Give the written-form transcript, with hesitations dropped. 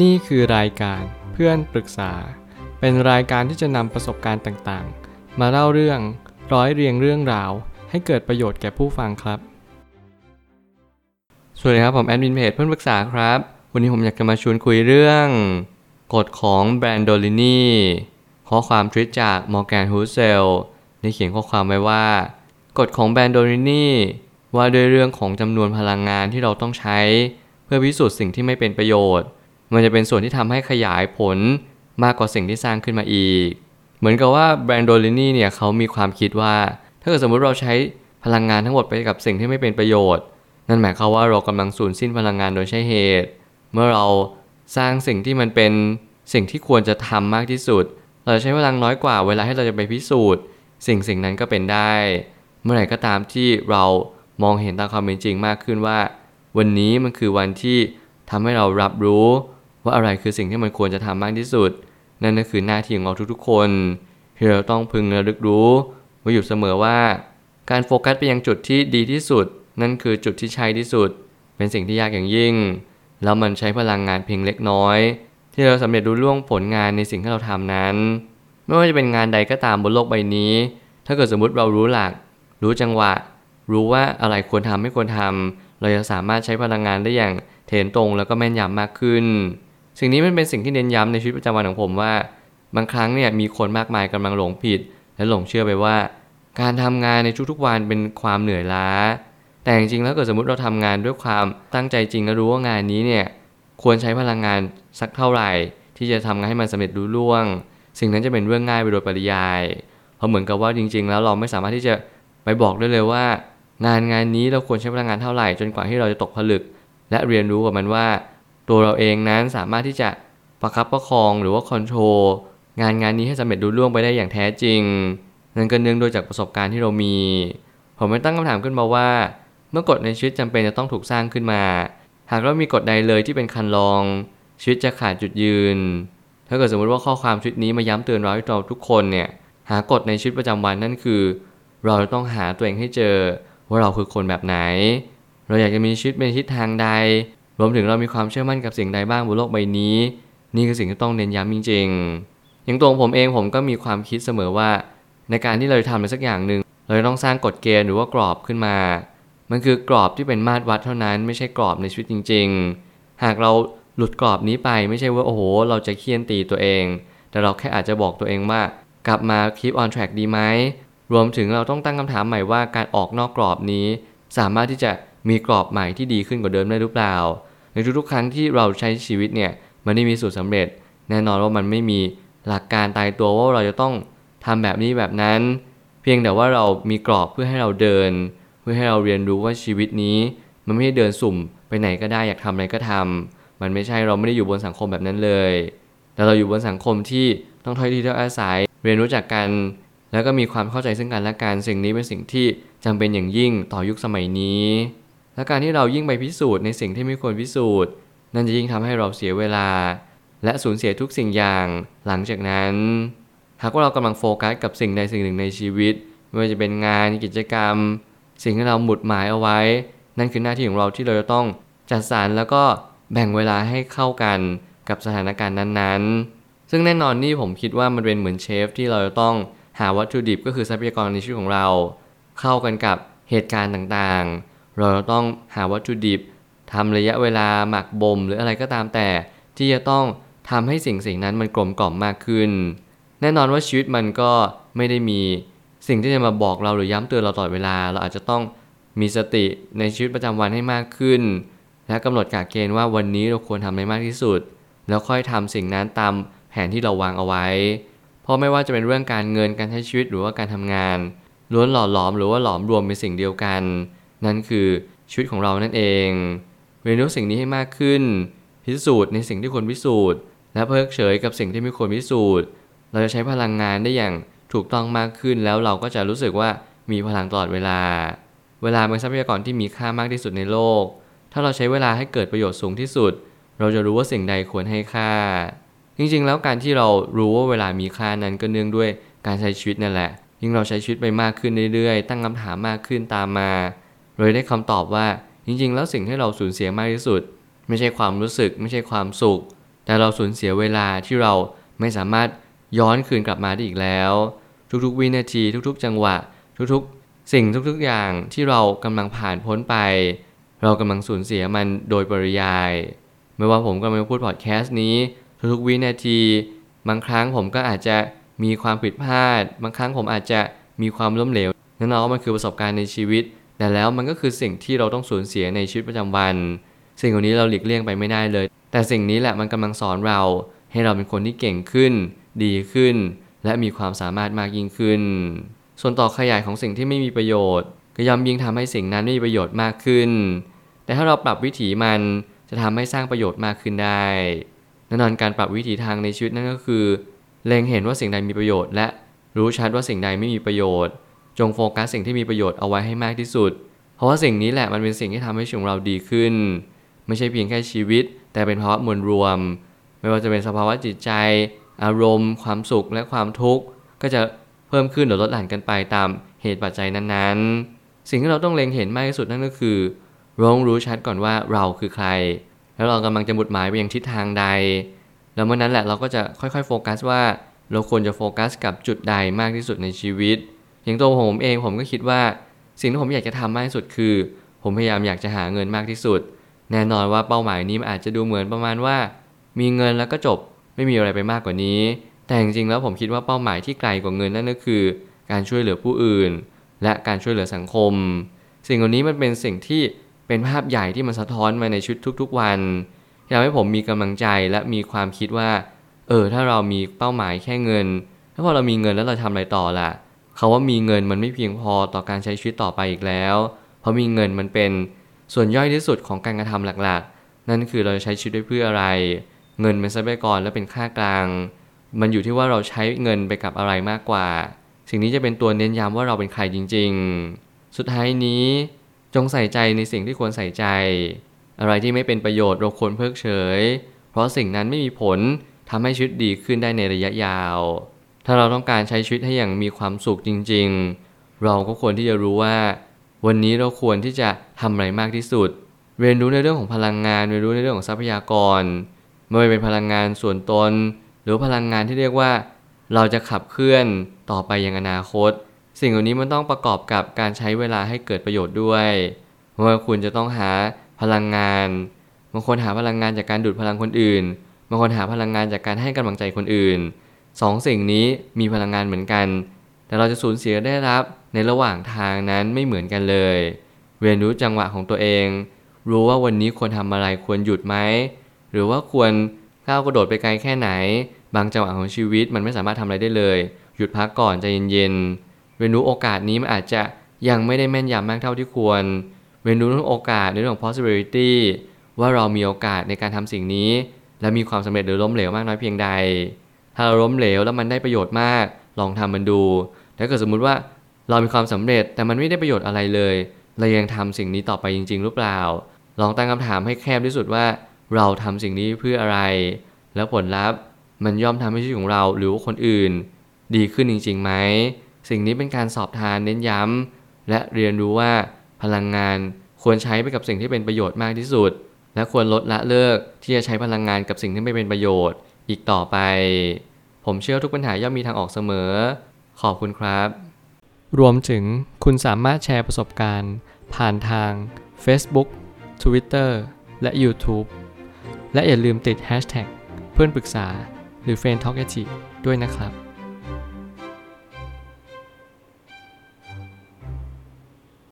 นี่คือรายการเพื่อนปรึกษาเป็นรายการที่จะนำประสบการณ์ต่างๆมาเล่าเรื่องร้อยเรียงเรื่องราวให้เกิดประโยชน์แก่ผู้ฟังครับสวัสดีครับผมแอดมินเพจเพื่อนปรึกษาครับวันนี้ผมอยากจะมาชวนคุยเรื่องกฎของ Brandolini ข้อความทวิตจาก Morgan Housel ได้เขียนข้อความไว้ว่ากฎของ Brandolini ว่าด้วยเรื่องของจำนวนพลังงานที่เราต้องใช้เพื่อพิสูจน์สิ่งที่ไม่เป็นประโยชน์มันจะเป็นส่วนที่ทำให้ขยายผลมากกว่าสิ่งที่สร้างขึ้นมาอีกเหมือนกับว่า Brandolini เนี่ยเขามีความคิดว่าถ้าเกิดสมมุติเราใช้พลังงานทั้งหมดไปกับสิ่งที่ไม่เป็นประโยชน์นั่นหมายความว่าเรากำลังสูญสิ้นพลังงานโดยใช่เหตุเมื่อเราสร้างสิ่งที่มันเป็นสิ่งที่ควรจะทำมากที่สุดเราใช้พลังน้อยกว่าเวลาให้เราจะไปพิสูจน์สิ่งนั้นก็เป็นได้เมื่อไหร่ก็ตามที่เรามองเห็นตามความเป็นจริงมากขึ้นว่าวันนี้มันคือวันที่ทำให้เรารับรู้ว่าอะไรคือสิ่งที่มันควรจะทำมากที่สุดนั่นก็คือหน้าที่ของเราทุกๆคนที่เราต้องพึงระลึกรู้ไว้อยู่เสมอว่าการโฟกัสไปยังจุดที่ดีที่สุดนั่นคือจุดที่ใช่ที่สุดเป็นสิ่งที่ยากอย่างยิ่งแล้วมันใช้พลังงานเพียงเล็กน้อยที่เราสำเร็จรู้ล่วงผลงานในสิ่งที่เราทำนั้นไม่ว่าจะเป็นงานใดก็ตามบนโลกใบนี้ถ้าเกิดสมมติเรารู้หลักรู้จังหวะรู้ว่าอะไรควรทำไม่ควรทำเราจะสามารถใช้พลังงานได้อย่างเถนตรงแล้วก็แม่นยำมากขึ้นสิ่งนี้มันเป็นสิ่งที่เน้นย้ำในชีวิตประจำวันของผมว่าบางครั้งเนี่ยมีคนมากมายกำลังหลงผิดและหลงเชื่อไปว่าการทำงานในทุกๆวันเป็นความเหนื่อยล้าแต่จริงๆแล้วเกิดสมมติเราทำงานด้วยความตั้งใจจริงและรู้ว่างานนี้เนี่ยควรใช้พลังงานสักเท่าไหร่ที่จะทำงานให้มันสำเร็จรุ่ล่วงสิ่งนั้นจะเป็นเรื่องง่ายไปโดยปริยายเพราะเหมือนกับว่าจริงๆแล้วเราไม่สามารถที่จะไปบอกได้เลยว่างานนี้เราควรใช้พลังงานเท่าไหร่จนกว่าที่เราจะตกผลึกและเรียนรู้กับมันว่าตัวเราเองนั้นสามารถที่จะประคับประคองหรือว่าคอนโทรลงานนี้ให้สำเร็จรุ่ล่วงไปได้อย่างแท้จริงนั่นก็เนื่องโดยจากประสบการณ์ที่เรามีผมไม่ตั้งคำถามขึ้นมาว่าเมื่อกฎในชีวิตจำเป็นจะต้องถูกสร้างขึ้นมาหากเรามีกฎใดเลยที่เป็นคันลองชีวิตจะขาดจุดยืนถ้าเกิดสมมติว่าข้อความชุดนี้มาย้ำเตือนเราให้เราทุกคนเนี่ยหากฎในชีวิตประจำวันนั่นคือเราต้องหาตัวเองให้เจอว่าเราคือคนแบบไหนเราอยากจะมีชีวิตในทิศทางใดรวมถึงเรามีความเชื่อมั่นกับสิ่งใดบ้างบนโลกใบนี้นี่คือสิ่งที่ต้องเน้นย้ำจริงๆอย่างตัวผมเองผมก็มีความคิดเสมอว่าในการที่เราจะทำอะไรสักอย่างนึงเราต้องสร้างกฎเกณฑ์หรือว่ากรอบขึ้นมามันคือกรอบที่เป็นมาตรวัดเท่านั้นไม่ใช่กรอบในชีวิตจริงๆหากเราหลุดกรอบนี้ไปไม่ใช่ว่าโอ้โหเราจะเคี่ยนตีตัวเองแต่เราแค่อาจจะบอกตัวเองว่ากลับมา keep on track ดีไหมรวมถึงเราต้องตั้งคำถามใหม่ว่าการออกนอกกรอบนี้สามารถที่จะมีกรอบใหม่ที่ดีขึ้นกว่าเดิมได้หรือเปล่าในทุกๆครั้งที่เราใช้ชีวิตเนี่ยมันไม่มีสูตรสำเร็จแน่นอนว่ามันไม่มีหลักการตายตัวว่าเราจะต้องทำแบบนี้แบบนั้นเพียงแต่ว่าเรามีกรอบเพื่อให้เราเดินเพื่อให้เราเรียนรู้ว่าชีวิตนี้มันไม่ได้เดินสุ่มไปไหนก็ได้อยากทำอะไรก็ทำมันไม่ใช่เราไม่ได้อยู่บนสังคมแบบนั้นเลยแต่เราอยู่บนสังคมที่ต้องถ้อยทีถ้อยอาศัยเรียนรู้จากกันแล้วก็มีความเข้าใจซึ่งกันและกันสิ่งนี้เป็นสิ่งที่จำเป็นอย่างยิ่งต่อยุคสมัยนี้และการที่เรายิ่งไปพิสูจน์ในสิ่งที่ไม่ควรพิสูจน์นั่นจะยิ่งทำให้เราเสียเวลาและสูญเสียทุกสิ่งอย่างหลังจากนั้นหากว่าเรากำลังโฟกัสกับสิ่งใดสิ่งหนึ่งในชีวิตไม่ว่าจะเป็นงานกิจกรรมสิ่งที่เราหมุดหมายเอาไว้นั่นคือหน้าที่ของเราที่เราจะต้องจัดสรรแล้วก็แบ่งเวลาให้เข้ากันกับสถานการณ์นั้นๆซึ่งแน่นอนนี่ผมคิดว่ามันเป็นเหมือนเชฟที่เราจะต้องหาวัตถุดิบก็คือทรัพยากรในชีวิตของเราเข้ากันกับเหตุการณ์ต่างๆเราต้องหาวัตถุดิบทำระยะเวลาหมักบ่มหรืออะไรก็ตามแต่ที่จะต้องทำให้สิ่งนั้นมันกลมกล่อมมากขึ้นแน่นอนว่าชีวิตมันก็ไม่ได้มีสิ่งที่จะมาบอกเราหรือย้ำเตือนเราตลอดเวลาเราอาจจะต้องมีสติในชีวิตประจำวันให้มากขึ้นและกำหนดกฎเกณฑ์ว่าวันนี้เราควรทำอะไรมากที่สุดแล้วค่อยทำสิ่งนั้นตามแผนที่เราวางเอาไว้เพราะไม่ว่าจะเป็นเรื่องการเงินการใช้ชีวิตหรือว่าการทำงานล้วนหล่อหลอมหรือว่าหลอมรวมเป็นสิ่งเดียวกันนั่นคือชีวิตของเรานั่นเองเรียนรู้สิ่งนี้ให้มากขึ้นพิสูจน์ในสิ่งที่ควรพิสูจน์และเพิกเฉยกับสิ่งที่ไม่ควรพิสูจน์เราจะใช้พลังงานได้อย่างถูกต้องมากขึ้นแล้วเราก็จะรู้สึกว่ามีพลังตลอดเวลาเวลาเป็นทรัพยากรที่มีค่ามากที่สุดในโลกถ้าเราใช้เวลาให้เกิดประโยชน์สูงที่สุดเราจะรู้ว่าสิ่งใดควรให้ค่าจริงๆแล้วการที่เรารู้ว่าเวลามีค่านั้นก็เนื่องด้วยการใช้ชีวิตนั่นแหละยิ่งเราใช้ชีวิตไปมากขึ้นเรื่อยๆตั้งคำถามมากขึ้นตามมาเลยได้คำตอบว่าจริงๆแล้วสิ่งที่เราสูญเสียมากที่สุดไม่ใช่ความรู้สึกไม่ใช่ความสุข แต่เราสูญเสียเวลาที่เราไม่สามารถย้อนคืนกลับมาได้อีกแล้วทุกๆวินาทีทุกๆจังหวะทุกๆสิ่งทุกๆอย่างที่เรากำลังผ่านพ้นไปเรากำลังสูญเสียมันโดยปริยายไม่ว่าผมกำลังพูดพอดแคสต์นี้ทุกๆวินาทีบางครั้งผมก็อาจจะมีความผิดพลาดบางครั้งผมอาจจะมีความล้มเหลวนั่นเนาะมันคือประสบการณ์ในชีวิตแต่แล้วมันก็คือสิ่งที่เราต้องสูญเสียในชีวิตประจำวันสิ่งเหล่านี้เราหลีกเลี่ยงไปไม่ได้เลยแต่สิ่งนี้แหละมันกำลังสอนเราให้เราเป็นคนที่เก่งขึ้นดีขึ้นและมีความสามารถมากยิ่งขึ้นส่วนต่อขยายของสิ่งที่ไม่มีประโยชน์ก็ย่อมยิ่งทำให้สิ่งนั้นไม่มีประโยชน์มากขึ้นแต่ถ้าเราปรับวิถีมันจะทำให้สร้างประโยชน์มากขึ้นได้แน่นอนการปรับวิถีทางในชีวิตนั่นก็คือเล็งเห็นว่าสิ่งใดมีประโยชน์และรู้ชัดว่าสิ่งใดไม่มีประโยชน์จงโฟกัสสิ่งที่มีประโยชน์เอาไว้ให้มากที่สุดเพราะว่าสิ่งนี้แหละมันเป็นสิ่งที่ทำให้ชีวิตของเราดีขึ้นไม่ใช่เพียงแค่ชีวิตแต่เป็นภาวะมวลรวมไม่ว่าจะเป็นสภาวะจิตใจอารมณ์ความสุขและความทุกข์ก็จะเพิ่มขึ้นหรือลดหลั่นกันไปตามเหตุปัจจัยนั้นๆสิ่งที่เราต้องเล็งเห็นมากที่สุดนั่นก็คือรู้ชัดก่อนว่าเราคือใครแล้วเรากำลังจะมุ่งหมายไปยังทิศทางใดแล้วเมื่อนั้นแหละเราก็จะค่อยๆโฟกัสว่าเราควรจะโฟกัสกับจุดใดมากที่สุดในชีวิตอย่างตัวผมเองผมก็คิดว่าสิ่งที่ผมอยากจะทำมากที่สุดคือผมพยายามอยากจะหาเงินมากที่สุดแน่นอนว่าเป้าหมายนี้มันอาจจะดูเหมือนประมาณว่ามีเงินแล้วก็จบไม่มีอะไรไปมากกว่านี้แต่จริงๆแล้วผมคิดว่าเป้าหมายที่ไกลกว่าเงินนั่นก็คือการช่วยเหลือผู้อื่นและการช่วยเหลือสังคมสิ่งเหล่านี้มันเป็นสิ่งที่เป็นภาพใหญ่ที่มันสะท้อนมาในชีวิตทุกๆวันทำให้ผมมีกำลังใจและมีความคิดว่าถ้าเรามีเป้าหมายแค่เงินถ้าพอเรามีเงินแล้วเราทำอะไรต่อล่ะเขาว่ามีเงินมันไม่เพียงพอต่อการใช้ชีวิตต่อไปอีกแล้วเพราะมีเงินมันเป็นส่วนย่อยที่สุดของการกระทำหลักๆนั่นคือเราใช้ชีวิตเพื่ออะไรเงินเป็นทรัพยากรและเป็นค่ากลางมันอยู่ที่ว่าเราใช้เงินไปกับอะไรมากกว่าสิ่งนี้จะเป็นตัวเน้นย้ำว่าเราเป็นใครจริงๆสุดท้ายนี้จงใส่ใจในสิ่งที่ควรใส่ใจอะไรที่ไม่เป็นประโยชน์เราควรเพิกเฉยเพราะสิ่งนั้นไม่มีผลทำให้ชีวิตดีขึ้นได้ในระยะยาวถ้าเราต้องการใช้ชีวิตให้อย่างมีความสุขจริงๆเราก็ควรที่จะรู้ว่าวันนี้เราควรที่จะทำอะไรมากที่สุดเรียนรู้ในเรื่องของพลังงานเรียนรู้ในเรื่องของทรัพยากรไม่ว่าเป็นพลังงานส่วนตนหรือพลังงานที่เรียกว่าเราจะขับเคลื่อนต่อไปยังอนาคตสิ่งเหล่านี้มันต้องประกอบกับการใช้เวลาให้เกิดประโยชน์ด้วยเพราะว่าคุณจะต้องหาพลังงานบางคนหาพลังงานจากการดูดพลังคนอื่นบางคนหาพลังงานจากการให้กำลังใจคนอื่นสองสิ่งนี้มีพลังงานเหมือนกันแต่เราจะสูญเสียได้รับในระหว่างทางนั้นไม่เหมือนกันเลยเรียนรู้จังหวะของตัวเองรู้ว่าวันนี้ควรทำอะไรควรหยุดไหมหรือว่าควรก้าวกระโดดไปไกลแค่ไหนบางจังหวะของชีวิตมันไม่สามารถทำอะไรได้เลยหยุดพักก่อนใจเย็นๆเรียนรู้โอกาสนี้มันอาจจะยังไม่ได้แม่นยำมากเท่าที่ควรเรียนรู้เรื่องโอกาสในเรื่องของ possibility ว่าเรามีโอกาสในการทำสิ่งนี้และมีความสำเร็จหรือล้มเหลวมากน้อยเพียงใดถ้าเราล้มเหลวแล้วมันได้ประโยชน์มากลองทำมันดูถ้าเกิดสมมุติว่าเรามีความสำเร็จแต่มันไม่ได้ประโยชน์อะไรเลยเรายังทำสิ่งนี้ต่อไปจริงๆหรือเปล่าลองตั้งคำถามให้แคบที่สุดว่าเราทำสิ่งนี้เพื่ออะไรแล้วผลลัพธ์มันย่อมทำให้ชีวิตของเราหรือคนอื่นดีขึ้นจริงๆไหมสิ่งนี้เป็นการสอบทานเน้นย้ำและเรียนรู้ว่าพลังงานควรใช้ไปกับสิ่งที่เป็นประโยชน์มากที่สุดและควรลดละเลิกที่จะใช้พลังงานกับสิ่งที่ไม่เป็นประโยชน์อีกต่อไปผมเชื่อทุกปัญหาย่อมมีทางออกเสมอขอบคุณครับรวมถึงคุณสามารถแชร์ประสบการณ์ผ่านทาง Facebook Twitter และ YouTube และอย่าลืมติด Hashtag เพื่อนปรึกษาหรือ Friend Talkative ด้วยนะครับ